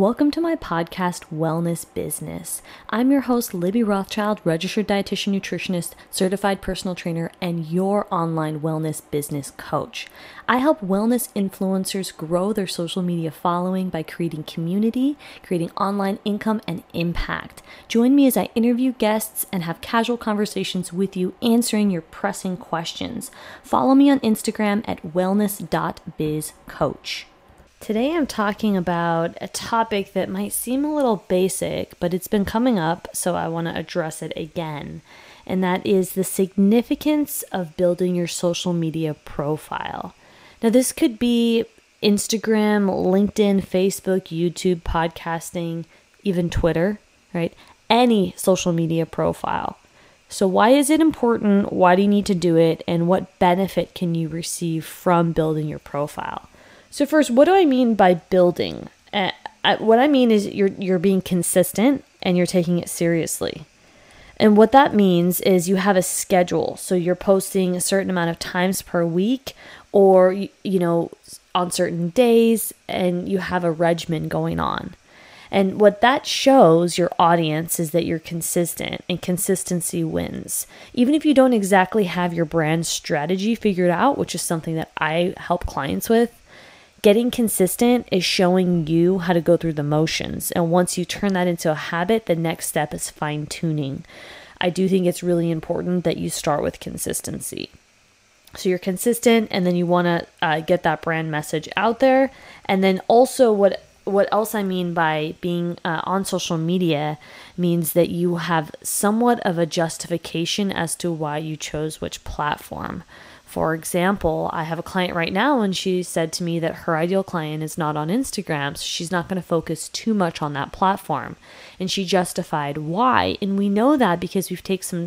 Welcome to my podcast, Wellness Business. I'm your host, Libby Rothschild, registered dietitian, nutritionist, certified personal trainer, and your online wellness business coach. I help wellness influencers grow their social media following by creating community, creating online income, and impact. Join me as I interview guests and have casual conversations with you, answering your pressing questions. Follow me on Instagram at wellness.bizcoach. Today I'm talking about a topic that might seem a little basic, but it's been coming up, so I want to address it again. And that is the significance of building your social media profile. Now, this could be Instagram, LinkedIn, Facebook, YouTube, podcasting, even Twitter, right? Any social media profile. So why is it important? Why do you need to do it? And what benefit can you receive from building your profile? So first, what do I mean by building? What I mean is you're being consistent and you're taking it seriously. And what that means is you have a schedule. So you're posting a certain amount of times per week or, you know, on certain days, and you have a regimen going on. And what that shows your audience is that you're consistent, and consistency wins. Even if you don't exactly have your brand strategy figured out, which is something that I help clients with, getting consistent is showing you how to go through the motions. And once you turn that into a habit, the next step is fine-tuning. I do think it's really important that you start with consistency. So you're consistent, and then you want to get that brand message out there. And then also what else I mean by being on social media means that you have somewhat of a justification as to why you chose which platform. For example, I have a client right now, and she said to me that her ideal client is not on Instagram, so she's not going to focus too much on that platform. And she justified why. And we know that because we've taken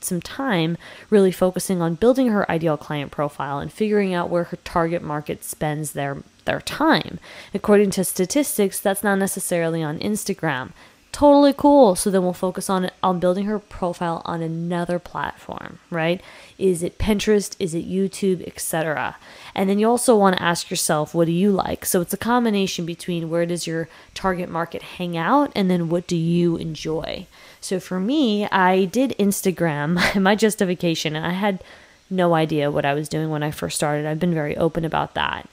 some time really focusing on building her ideal client profile and figuring out where her target market spends their time. According to statistics, that's not necessarily on Instagram. Totally cool. So then we'll focus on building her profile on another platform, right? Is it Pinterest? Is it YouTube, etc.? And then you also want to ask yourself, what do you like? So it's a combination between where does your target market hang out and then what do you enjoy? So for me, I did Instagram, my justification, and I had no idea what I was doing when I first started. I've been very open about that.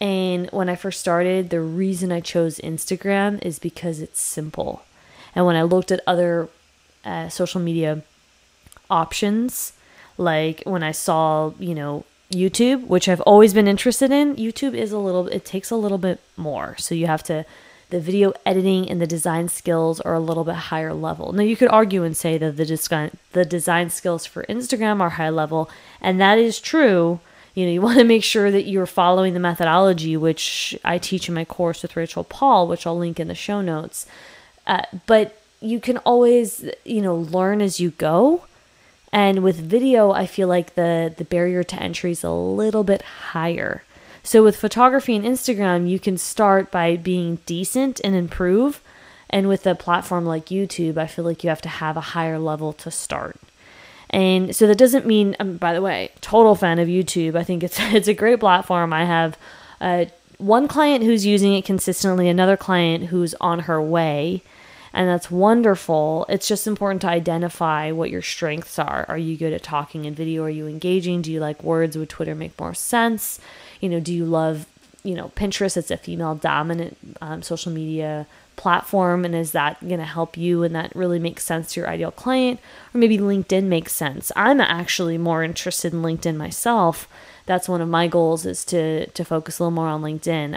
And when I first started, the reason I chose Instagram is because it's simple. And when I looked at other social media options, like when I saw, you know, YouTube, which I've always been interested in, YouTube is it takes a little bit more. So you have to, the video editing and the design skills are a little bit higher level. Now you could argue and say that the design skills for Instagram are high level, and that is true. You know, you want to make sure that you're following the methodology, which I teach in my course with Rachel Paul, which I'll link in the show notes. But you can always, you know, learn as you go. And with video, I feel like the barrier to entry is a little bit higher. So with photography and Instagram, you can start by being decent and improve. And with a platform like YouTube, I feel like you have to have a higher level to start. And so that doesn't mean, by the way, total fan of YouTube. I think it's a great platform. I have one client who's using it consistently, another client who's on her way, and that's wonderful. It's just important to identify what your strengths are. Are you good at talking in video? Are you engaging? Do you like words? Would Twitter make more sense? You know, do you love, you know, Pinterest? It's a female dominant social media platform, and is that going to help you and that really makes sense to your ideal client? Or maybe LinkedIn makes sense. I'm actually more interested in LinkedIn myself. That's one of my goals, is to focus a little more on LinkedIn.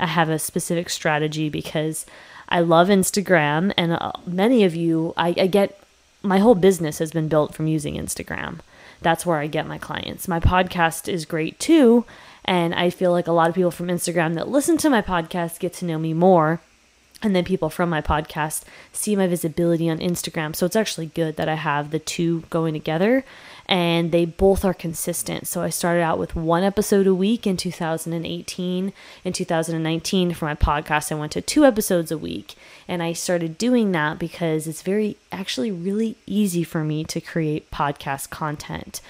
I have a specific strategy because I love Instagram, and many of you, I get, my whole business has been built from using Instagram. That's where I get my clients. My podcast is great too, and I feel like a lot of people from Instagram that listen to my podcast get to know me more. And then people from my podcast see my visibility on Instagram. So it's actually good that I have the two going together, and they both are consistent. So I started out with one episode a week in 2018. In 2019 for my podcast, I went to 2 episodes a week. And I started doing that because it's actually really easy for me to create podcast content.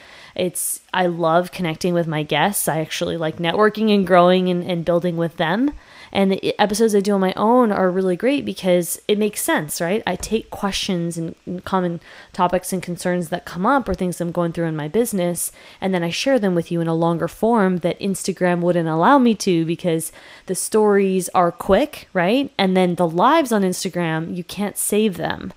I love connecting with my guests. I actually like networking and growing and building with them. And the episodes I do on my own are really great because it makes sense, right? I take questions and common topics and concerns that come up or things I'm going through in my business, and then I share them with you in a longer form that Instagram wouldn't allow me to because the stories are quick, right? And then the lives on Instagram, you can't save them.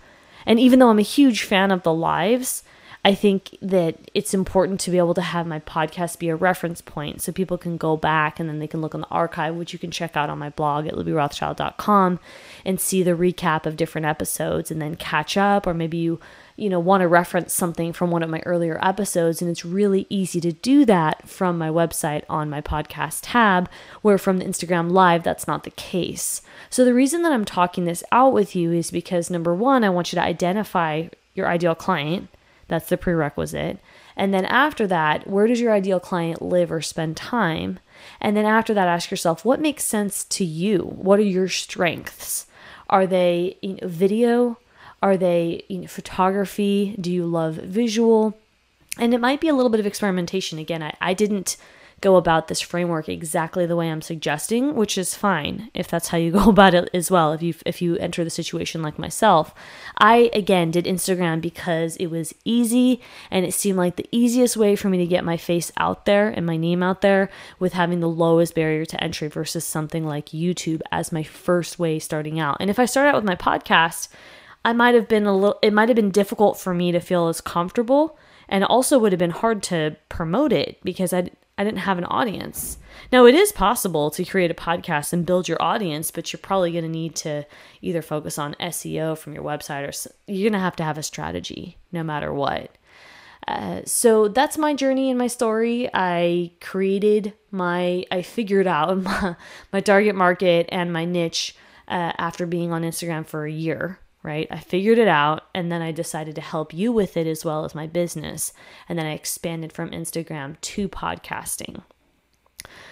And even though I'm a huge fan of the lives, I think that it's important to be able to have my podcast be a reference point so people can go back and then they can look on the archive, which you can check out on my blog at LibbyRothschild.com and see the recap of different episodes and then catch up. Or maybe you want to reference something from one of my earlier episodes, and it's really easy to do that from my website on my podcast tab, where from the Instagram Live, that's not the case. So the reason that I'm talking this out with you is because, number one, I want you to identify your ideal client. That's the prerequisite. And then after that, where does your ideal client live or spend time? And then after that, ask yourself, what makes sense to you? What are your strengths? Are they video? Are they photography? Do you love visual? And it might be a little bit of experimentation. Again, I didn't go about this framework exactly the way I'm suggesting, which is fine if that's how you go about it as well. If you enter the situation like myself, I again did Instagram because it was easy and it seemed like the easiest way for me to get my face out there and my name out there with having the lowest barrier to entry versus something like YouTube as my first way starting out. And if I start out with my podcast, it might have been difficult for me to feel as comfortable, and also would have been hard to promote it because I didn't have an audience. Now, it is possible to create a podcast and build your audience, but you're probably going to need to either focus on SEO from your website, or you're going to have a strategy no matter what. So that's my journey and my story. I figured out my target market and my niche after being on Instagram for a year. Right? I figured it out, and then I decided to help you with it as well as my business. And then I expanded from Instagram to podcasting.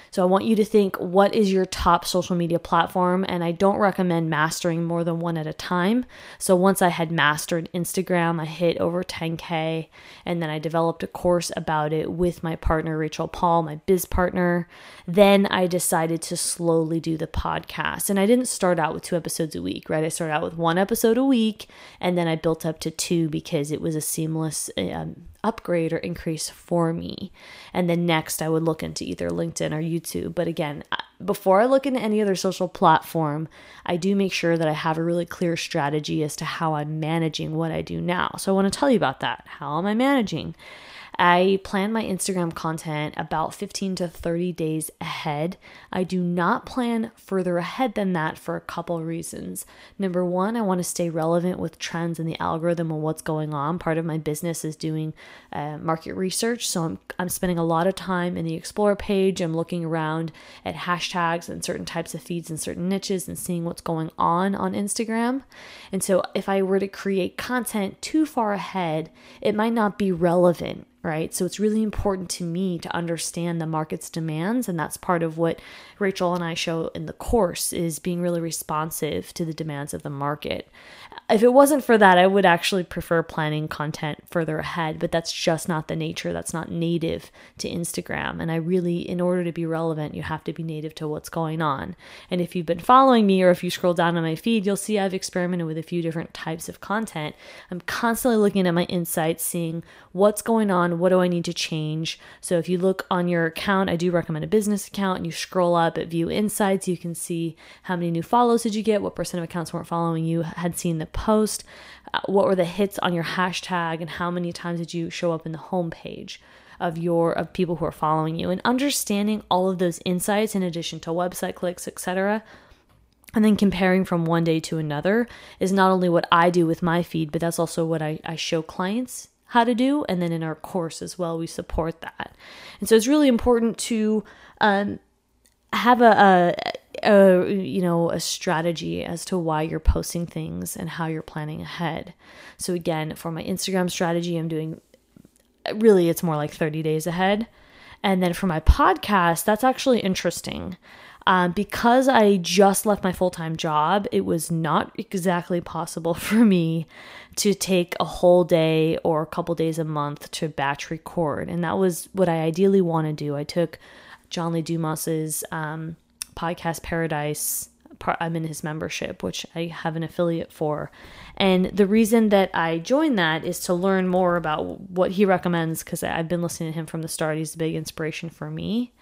So I want you to think, what is your top social media platform? And I don't recommend mastering more than one at a time. So once I had mastered Instagram, I hit over 10K, and then I developed a course about it with my partner, Rachel Paul, my biz partner. Then I decided to slowly do the podcast. And I didn't start out with 2 episodes a week, right? I started out with 1 episode a week, and then I built up to 2 because it was a seamless upgrade or increase for me. And then next I would look into either LinkedIn or YouTube. But again, before I look into any other social platform, I do make sure that I have a really clear strategy as to how I'm managing what I do now. So I want to tell you about that. How am I managing? I plan my Instagram content about 15 to 30 days ahead. I do not plan further ahead than that for a couple reasons. Number one, I want to stay relevant with trends in the algorithm and what's going on. Part of my business is doing market research, so I'm spending a lot of time in the Explore page. I'm looking around at hashtags and certain types of feeds and certain niches and seeing what's going on Instagram. And so if I were to create content too far ahead, it might not be relevant. Right? So it's really important to me to understand the market's demands. And that's part of what Rachel and I show in the course, is being really responsive to the demands of the market. If it wasn't for that, I would actually prefer planning content further ahead, but that's just not the nature. That's not native to Instagram. And I really, in order to be relevant, you have to be native to what's going on. And if you've been following me, or if you scroll down on my feed, you'll see I've experimented with a few different types of content. I'm constantly looking at my insights, seeing what's going on, what do I need to change? So if you look on your account, I do recommend a business account, and you scroll up at View Insights, you can see how many new follows did you get, what percent of accounts weren't following you, had seen the post, what were the hits on your hashtag, and how many times did you show up in the homepage of people who are following you. And understanding all of those insights in addition to website clicks, etc., and then comparing from one day to another is not only what I do with my feed, but that's also what I show clients how to do. And then in our course as well, we support that. And so it's really important to have a strategy as to why you're posting things and how you're planning ahead. So again, for my Instagram strategy, I'm doing, really it's more like 30 days ahead. And then for my podcast, that's actually interesting. Because I just left my full-time job, it was not exactly possible for me to take a whole day or a couple days a month to batch record. And that was what I ideally want to do. I took John Lee Dumas's podcast Paradise. I'm in his membership, which I have an affiliate for. And the reason that I joined that is to learn more about what he recommends, because I've been listening to him from the start. He's a big inspiration for me.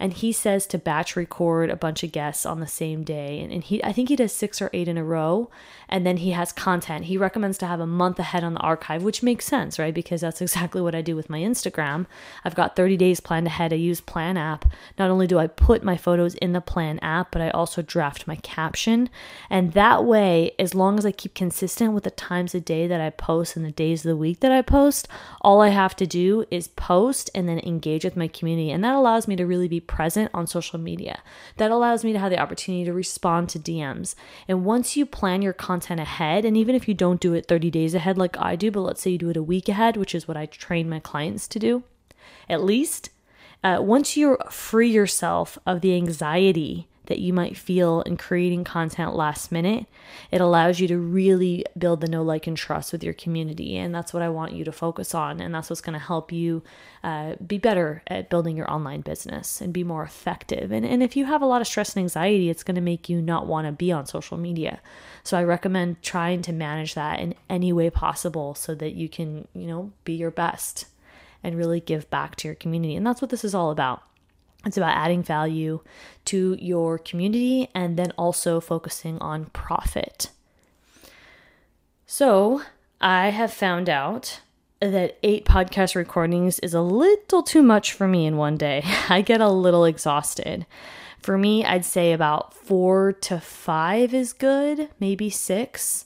And he says to batch record a bunch of guests on the same day. And I think he does 6 or 8 in a row. And then he has content. He recommends to have a month ahead on the archive, which makes sense, right? Because that's exactly what I do with my Instagram. I've got 30 days planned ahead. I use Plan app. Not only do I put my photos in the Plan app, but I also draft my caption. And that way, as long as I keep consistent with the times of day that I post and the days of the week that I post, all I have to do is post and then engage with my community. And that allows me to really be present on social media. That allows me to have the opportunity to respond to DMs. And once you plan your content ahead, and even if you don't do it 30 days ahead like I do, but let's say you do it a week ahead, which is what I train my clients to do, at least, once you free yourself of the anxiety that you might feel in creating content last minute, it allows you to really build the know, like, and trust with your community. And that's what I want you to focus on. And that's what's going to help you be better at building your online business and be more effective. And if you have a lot of stress and anxiety, it's going to make you not want to be on social media. So I recommend trying to manage that in any way possible so that you can, be your best and really give back to your community. And that's what this is all about. It's about adding value to your community and then also focusing on profit. So I have found out that 8 podcast recordings is a little too much for me in one day. I get a little exhausted. For me, I'd say about 4 to 5 is good, maybe 6.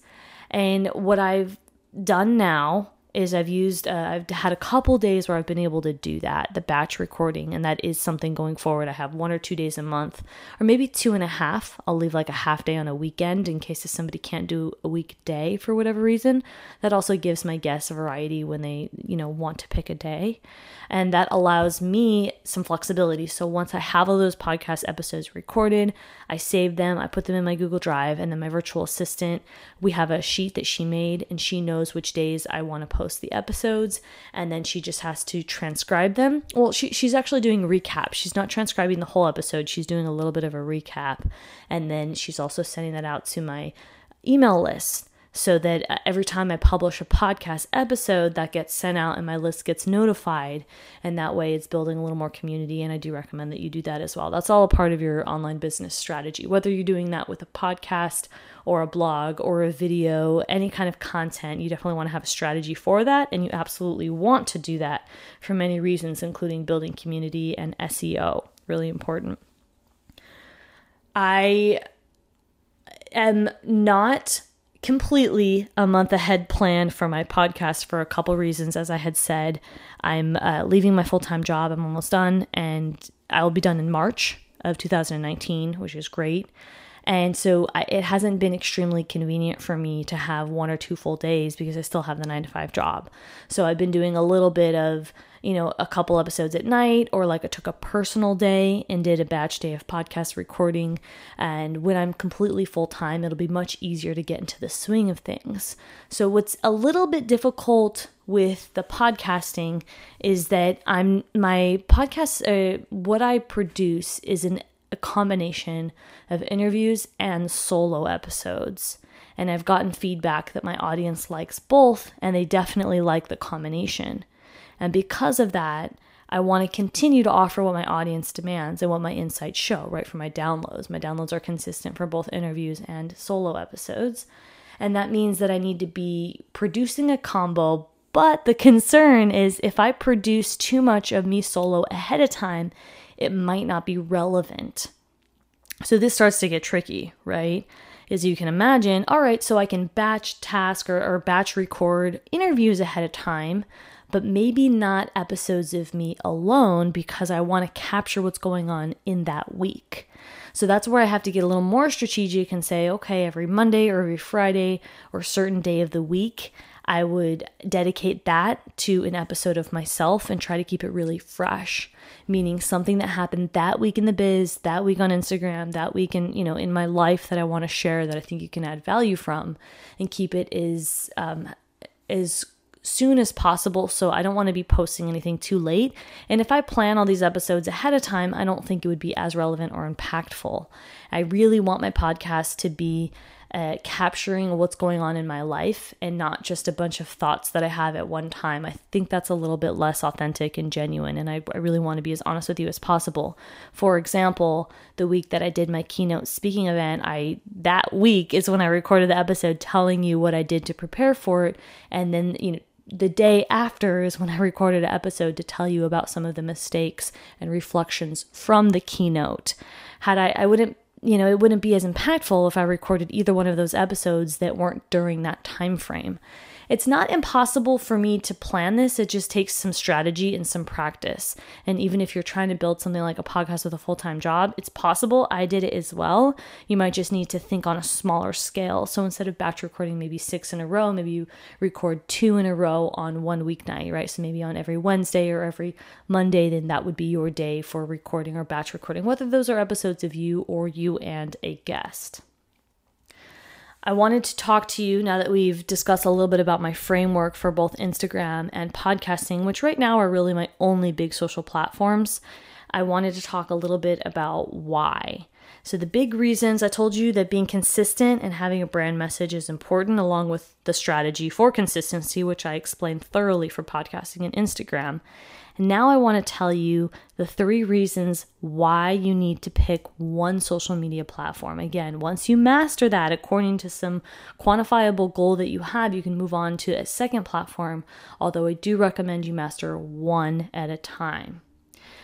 And what I've done now is I've had a couple days where I've been able to do that, the batch recording, and that is something going forward. I have 1 or 2 days a month, or maybe 2.5. I'll leave like a half day on a weekend in case if somebody can't do a weekday for whatever reason. That also gives my guests a variety when they, want to pick a day. And that allows me some flexibility. So once I have all those podcast episodes recorded, I save them, I put them in my Google Drive, and then my virtual assistant, we have a sheet that she made, and she knows which days I want to post the episodes, and then she just has to transcribe them. Well, she's actually doing recap. She's not transcribing the whole episode. She's doing a little bit of a recap, and then she's also sending that out to my email list so that every time I publish a podcast episode, that gets sent out and my list gets notified, and that way it's building a little more community. And I do recommend that you do that as well. That's all a part of your online business strategy, whether you're doing that with a podcast or a blog or a video, any kind of content. You definitely want to have a strategy for that, and you absolutely want to do that for many reasons, including building community and SEO. Really important. I am not completely a month ahead plan for my podcast for a couple reasons. As I had said, I'm leaving my full-time job. I'm almost done, and I'll be done in March of 2019, which is great. And so it hasn't been extremely convenient for me to have 1 or 2 full days because I still have the 9-to-5 job. So I've been doing a little bit of, a couple episodes at night, or like I took a personal day and did a batch day of podcast recording. And when I'm completely full time, it'll be much easier to get into the swing of things. So what's a little bit difficult with the podcasting is that my podcast, what I produce is a combination of interviews and solo episodes. And I've gotten feedback that my audience likes both, and they definitely like the combination. And because of that, I want to continue to offer what my audience demands and what my insights show, right, for my downloads. My downloads are consistent for both interviews and solo episodes. And that means that I need to be producing a combo. But the concern is if I produce too much of me solo ahead of time, it might not be relevant. So this starts to get tricky, right? As you can imagine, all right, so I can batch task or batch record interviews ahead of time, but maybe not episodes of me alone because I want to capture what's going on in that week. So that's where I have to get a little more strategic and say, okay, every Monday or every Friday or certain day of the week, I would dedicate that to an episode of myself and try to keep it really fresh, meaning something that happened that week in the biz, that week on Instagram, that week in my life that I want to share that I think you can add value from, and keep it as soon as possible, so I don't want to be posting anything too late. And if I plan all these episodes ahead of time, I don't think it would be as relevant or impactful. I really want my podcast to be capturing what's going on in my life and not just a bunch of thoughts that I have at one time. I think that's a little bit less authentic and genuine, and I really want to be as honest with you as possible. For example, the week that I did my keynote speaking event, that week is when I recorded the episode telling you what I did to prepare for it, and then the day after is when I recorded an episode to tell you about some of the mistakes and reflections from the keynote. It wouldn't be as impactful if I recorded either one of those episodes that weren't during that time frame. It's not impossible for me to plan this. It just takes some strategy and some practice. And even if you're trying to build something like a podcast with a full-time job, it's possible. I did it as well. You might just need to think on a smaller scale. So instead of batch recording maybe 6 in a row, maybe you record 2 in a row on one weeknight, right? So maybe on every Wednesday or every Monday, then that would be your day for recording or batch recording, whether those are episodes of you or you and a guest. I wanted to talk to you now that we've discussed a little bit about my framework for both Instagram and podcasting, which right now are really my only big social platforms. I wanted to talk a little bit about why. So the big reasons, I told you that being consistent and having a brand message is important, along with the strategy for consistency, which I explained thoroughly for podcasting and Instagram. And now I want to tell you the 3 reasons why you need to pick one social media platform. Again, once you master that according to some quantifiable goal that you have, you can move on to a second platform, although I do recommend you master one at a time.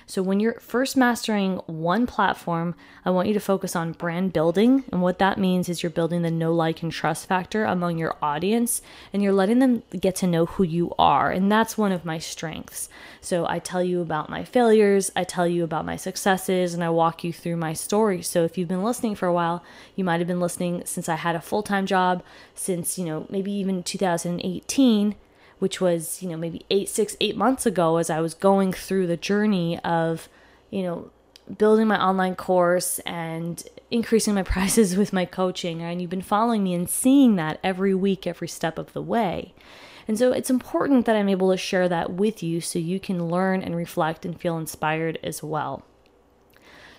So when you're first mastering one platform, I want you to focus on brand building. And what that means is you're building the know, like, and trust factor among your audience, and you're letting them get to know who you are. And that's one of my strengths. So I tell you about my failures, I tell you about my successes, and I walk you through my story. So if you've been listening for a while, you might have been listening since I had a full-time job, since, maybe even 2018, which was, maybe 8 months ago, as I was going through the journey of, building my online course and increasing my prices with my coaching. And you've been following me and seeing that every week, every step of the way. And so it's important that I'm able to share that with you so you can learn and reflect and feel inspired as well.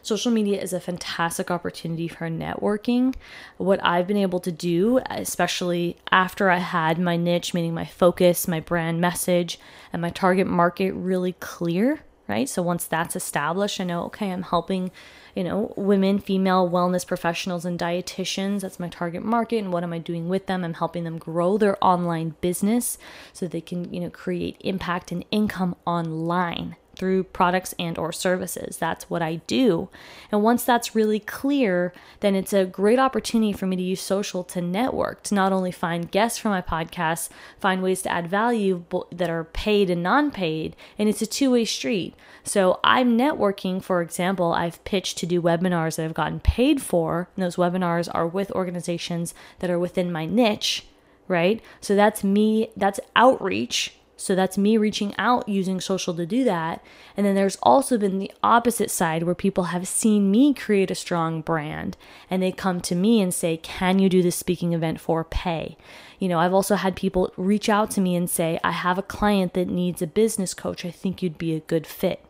Social media is a fantastic opportunity for networking. What I've been able to do, especially after I had my niche, meaning my focus, my brand message, and my target market really clear, right? So once that's established, I know, okay, I'm helping, women, female wellness professionals and dietitians. That's my target market. And what am I doing with them? I'm helping them grow their online business so they can, create impact and income online through products and or services. That's what I do. And once that's really clear, then it's a great opportunity for me to use social to network, to not only find guests for my podcast, find ways to add value that are paid and non-paid. And it's a two-way street. So I'm networking, for example, I've pitched to do webinars that I've gotten paid for. And those webinars are with organizations that are within my niche, right? So that's me, that's outreach. So that's me reaching out using social to do that. And then there's also been the opposite side where people have seen me create a strong brand and they come to me and say, can you do this speaking event for pay? I've also had people reach out to me and say, I have a client that needs a business coach. I think you'd be a good fit.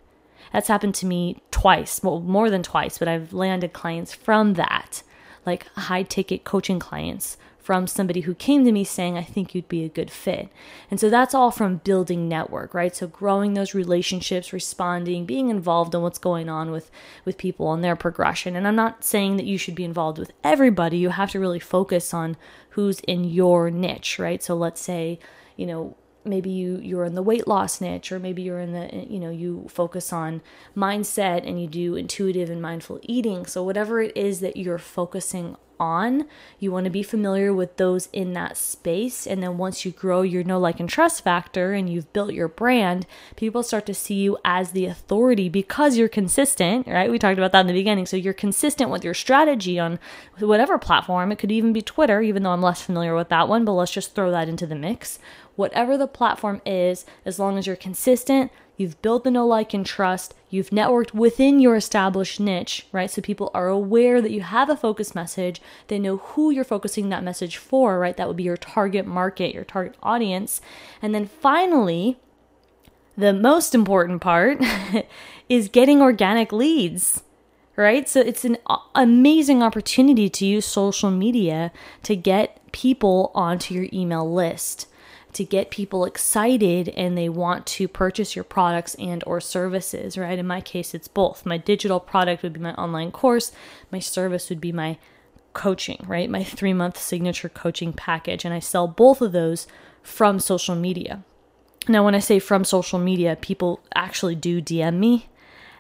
That's happened to me twice, well, more than twice, but I've landed clients from that, like high ticket coaching clients, from somebody who came to me saying, I think you'd be a good fit. And so that's all from building network, right? So growing those relationships, responding, being involved in what's going on with people and their progression. And I'm not saying that you should be involved with everybody. You have to really focus on who's in your niche, right? So let's say, maybe you're in the weight loss niche, or maybe you're in the, you focus on mindset and you do intuitive and mindful eating. So whatever it is that you're focusing on, you want to be familiar with those in that space. And then once you grow your know, like, and trust factor and you've built your brand, people start to see you as the authority because you're consistent, right? We talked about that in the beginning. So you're consistent with your strategy on whatever platform. It could even be Twitter, even though I'm less familiar with that one, but let's just throw that into the mix. whatever the platform is, as long as you're consistent, you've built the know, like, and trust, you've networked within your established niche, right? So people are aware that you have a focus message. They know who you're focusing that message for, right? That would be your target market, your target audience. And then finally, the most important part is getting organic leads, right? So it's an amazing opportunity to use social media to get people onto your email list, to get people excited and they want to purchase your products and or services, right? In my case, it's both. My digital product would be my online course. My service would be my coaching, right? My 3-month signature coaching package. And I sell both of those from social media. Now, when I say from social media, people actually do DM me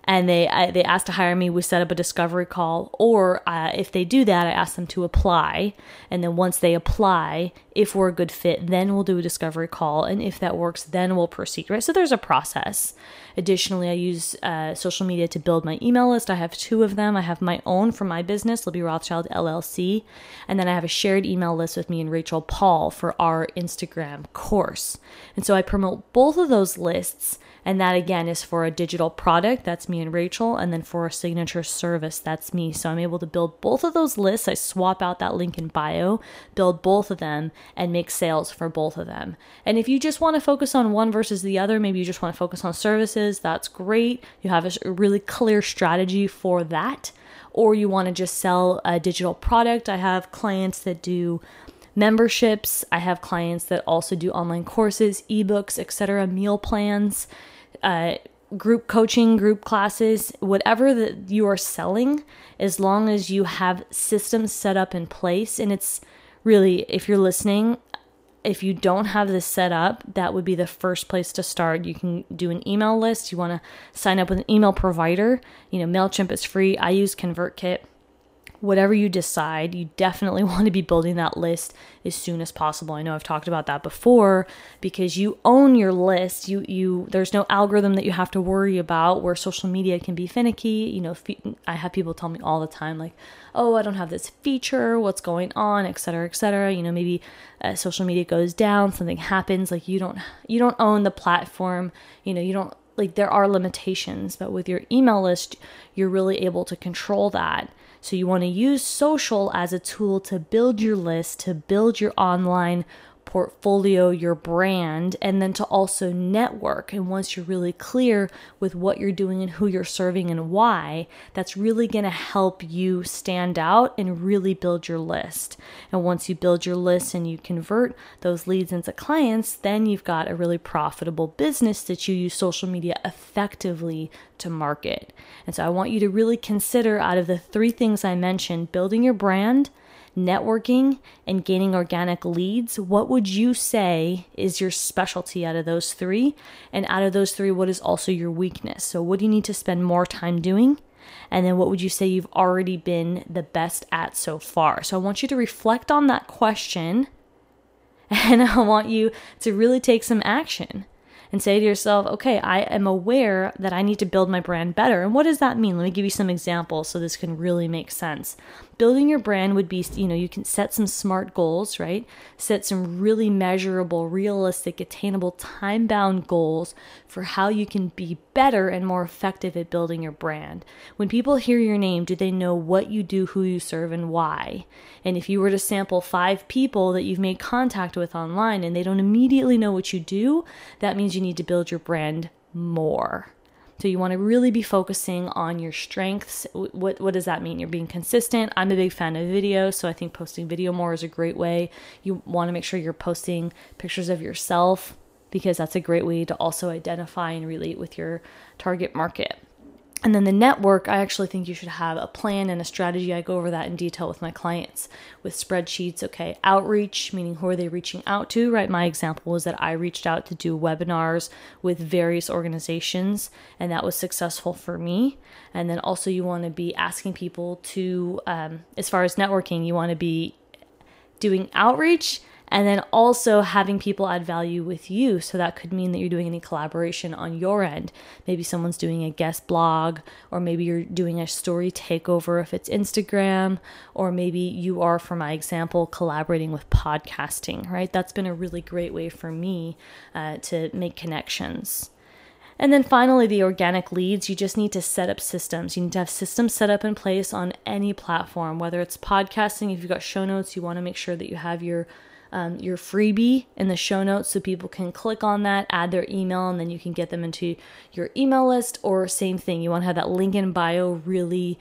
and they ask to hire me. We set up a discovery call, or if they do that, I ask them to apply. And then once they apply, if we're a good fit, then we'll do a discovery call. And if that works, then we'll proceed, right? So there's a process. Additionally, I use social media to build my email list. I have 2 of them. I have my own for my business, Libby Rothschild, LLC. And then I have a shared email list with me and Rachel Paul for our Instagram course. And so I promote both of those lists. And that again is for a digital product, that's me and Rachel, and then for a signature service, that's me. So I'm able to build both of those lists. I swap out that link in bio, build both of them, and make sales for both of them. And if you just want to focus on one versus the other, maybe you just want to focus on services, that's great. You have a really clear strategy for that. Or you want to just sell a digital product. I have clients that do memberships. I have clients that also do online courses, ebooks, etc., meal plans, group coaching, group classes, whatever that you are selling, as long as you have systems set up in place. And it's really, if you're listening, if you don't have this set up, that would be the first place to start. You can do an email list. You want to sign up with an email provider. You know, MailChimp is free. I use ConvertKit. Whatever you decide, you definitely want to be building that list as soon as possible. I know I've talked about that before, because you own your list. You there's no algorithm that you have to worry about, where social media can be finicky. You know, I have people tell me all the time, like, oh, I don't have this feature, what's going on, et cetera, et cetera. You know, maybe social media goes down, something happens, like you don't own the platform. You know, you don't, like, there are limitations, but with your email list, you're really able to control that. So you want to use social as a tool to build your list, to build your online portfolio, your brand, and then to also network. And once you're really clear with what you're doing and who you're serving and why, that's really going to help you stand out and really build your list. And once you build your list and you convert those leads into clients, then you've got a really profitable business that you use social media effectively to market. And so I want you to really consider, out of the 3 things I mentioned, building your brand, networking, and gaining organic leads, what would you say is your specialty out of those 3? And out of those 3, what is also your weakness? So what do you need to spend more time doing? And then what would you say you've already been the best at so far? So I want you to reflect on that question, and I want you to really take some action and say to yourself, okay, I am aware that I need to build my brand better. And what does that mean? Let me give you some examples so this can really make sense. Building your brand would be, you know, you can set some SMART goals, right? Set some really measurable, realistic, attainable, time-bound goals for how you can be better and more effective at building your brand. When people hear your name, do they know what you do, who you serve, and why? And if you were to sample 5 people that you've made contact with online and they don't immediately know what you do, that means you need to build your brand more. So you want to really be focusing on your strengths. What does that mean? You're being consistent. I'm a big fan of video, so I think posting video more is a great way. You want to make sure you're posting pictures of yourself, because that's a great way to also identify and relate with your target market. And then the network, I actually think you should have a plan and a strategy. I go over that in detail with my clients with spreadsheets. Okay, outreach, meaning who are they reaching out to, right? My example was that I reached out to do webinars with various organizations, and that was successful for me. And then also you want to be asking people to, as far as networking, you want to be doing outreach And then also having people add value with you. So that could mean that you're doing any collaboration on your end. Maybe someone's doing a guest blog, or maybe you're doing a story takeover if it's Instagram, or maybe you are, for my example, collaborating with podcasting, right? That's been a really great way for me to make connections. And then finally, the organic leads, you just need to set up systems. You need to have systems set up in place on any platform, whether it's podcasting. If you've got show notes, you want to make sure that you have your freebie in the show notes so people can click on that, add their email, and then you can get them into your email list. Or same thing, you want to have that link in bio really,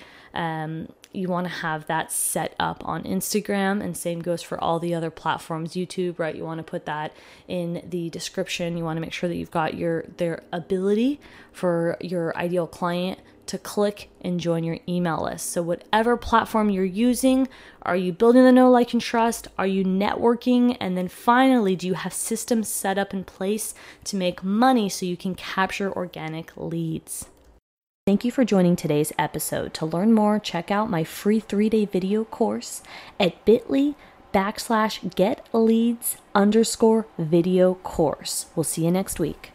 you want to have that set up on Instagram, and same goes for all the other platforms, YouTube, right? You want to put that in the description. You want to make sure that you've got their ability for your ideal client to click and join your email list. So whatever platform you're using, are you building the know, like, and trust? Are you networking? And then finally, do you have systems set up in place to make money so you can capture organic leads? Thank you for joining today's episode. To learn more, check out my free 3-day video course at bit.ly/getleads_video course. We'll see you next week.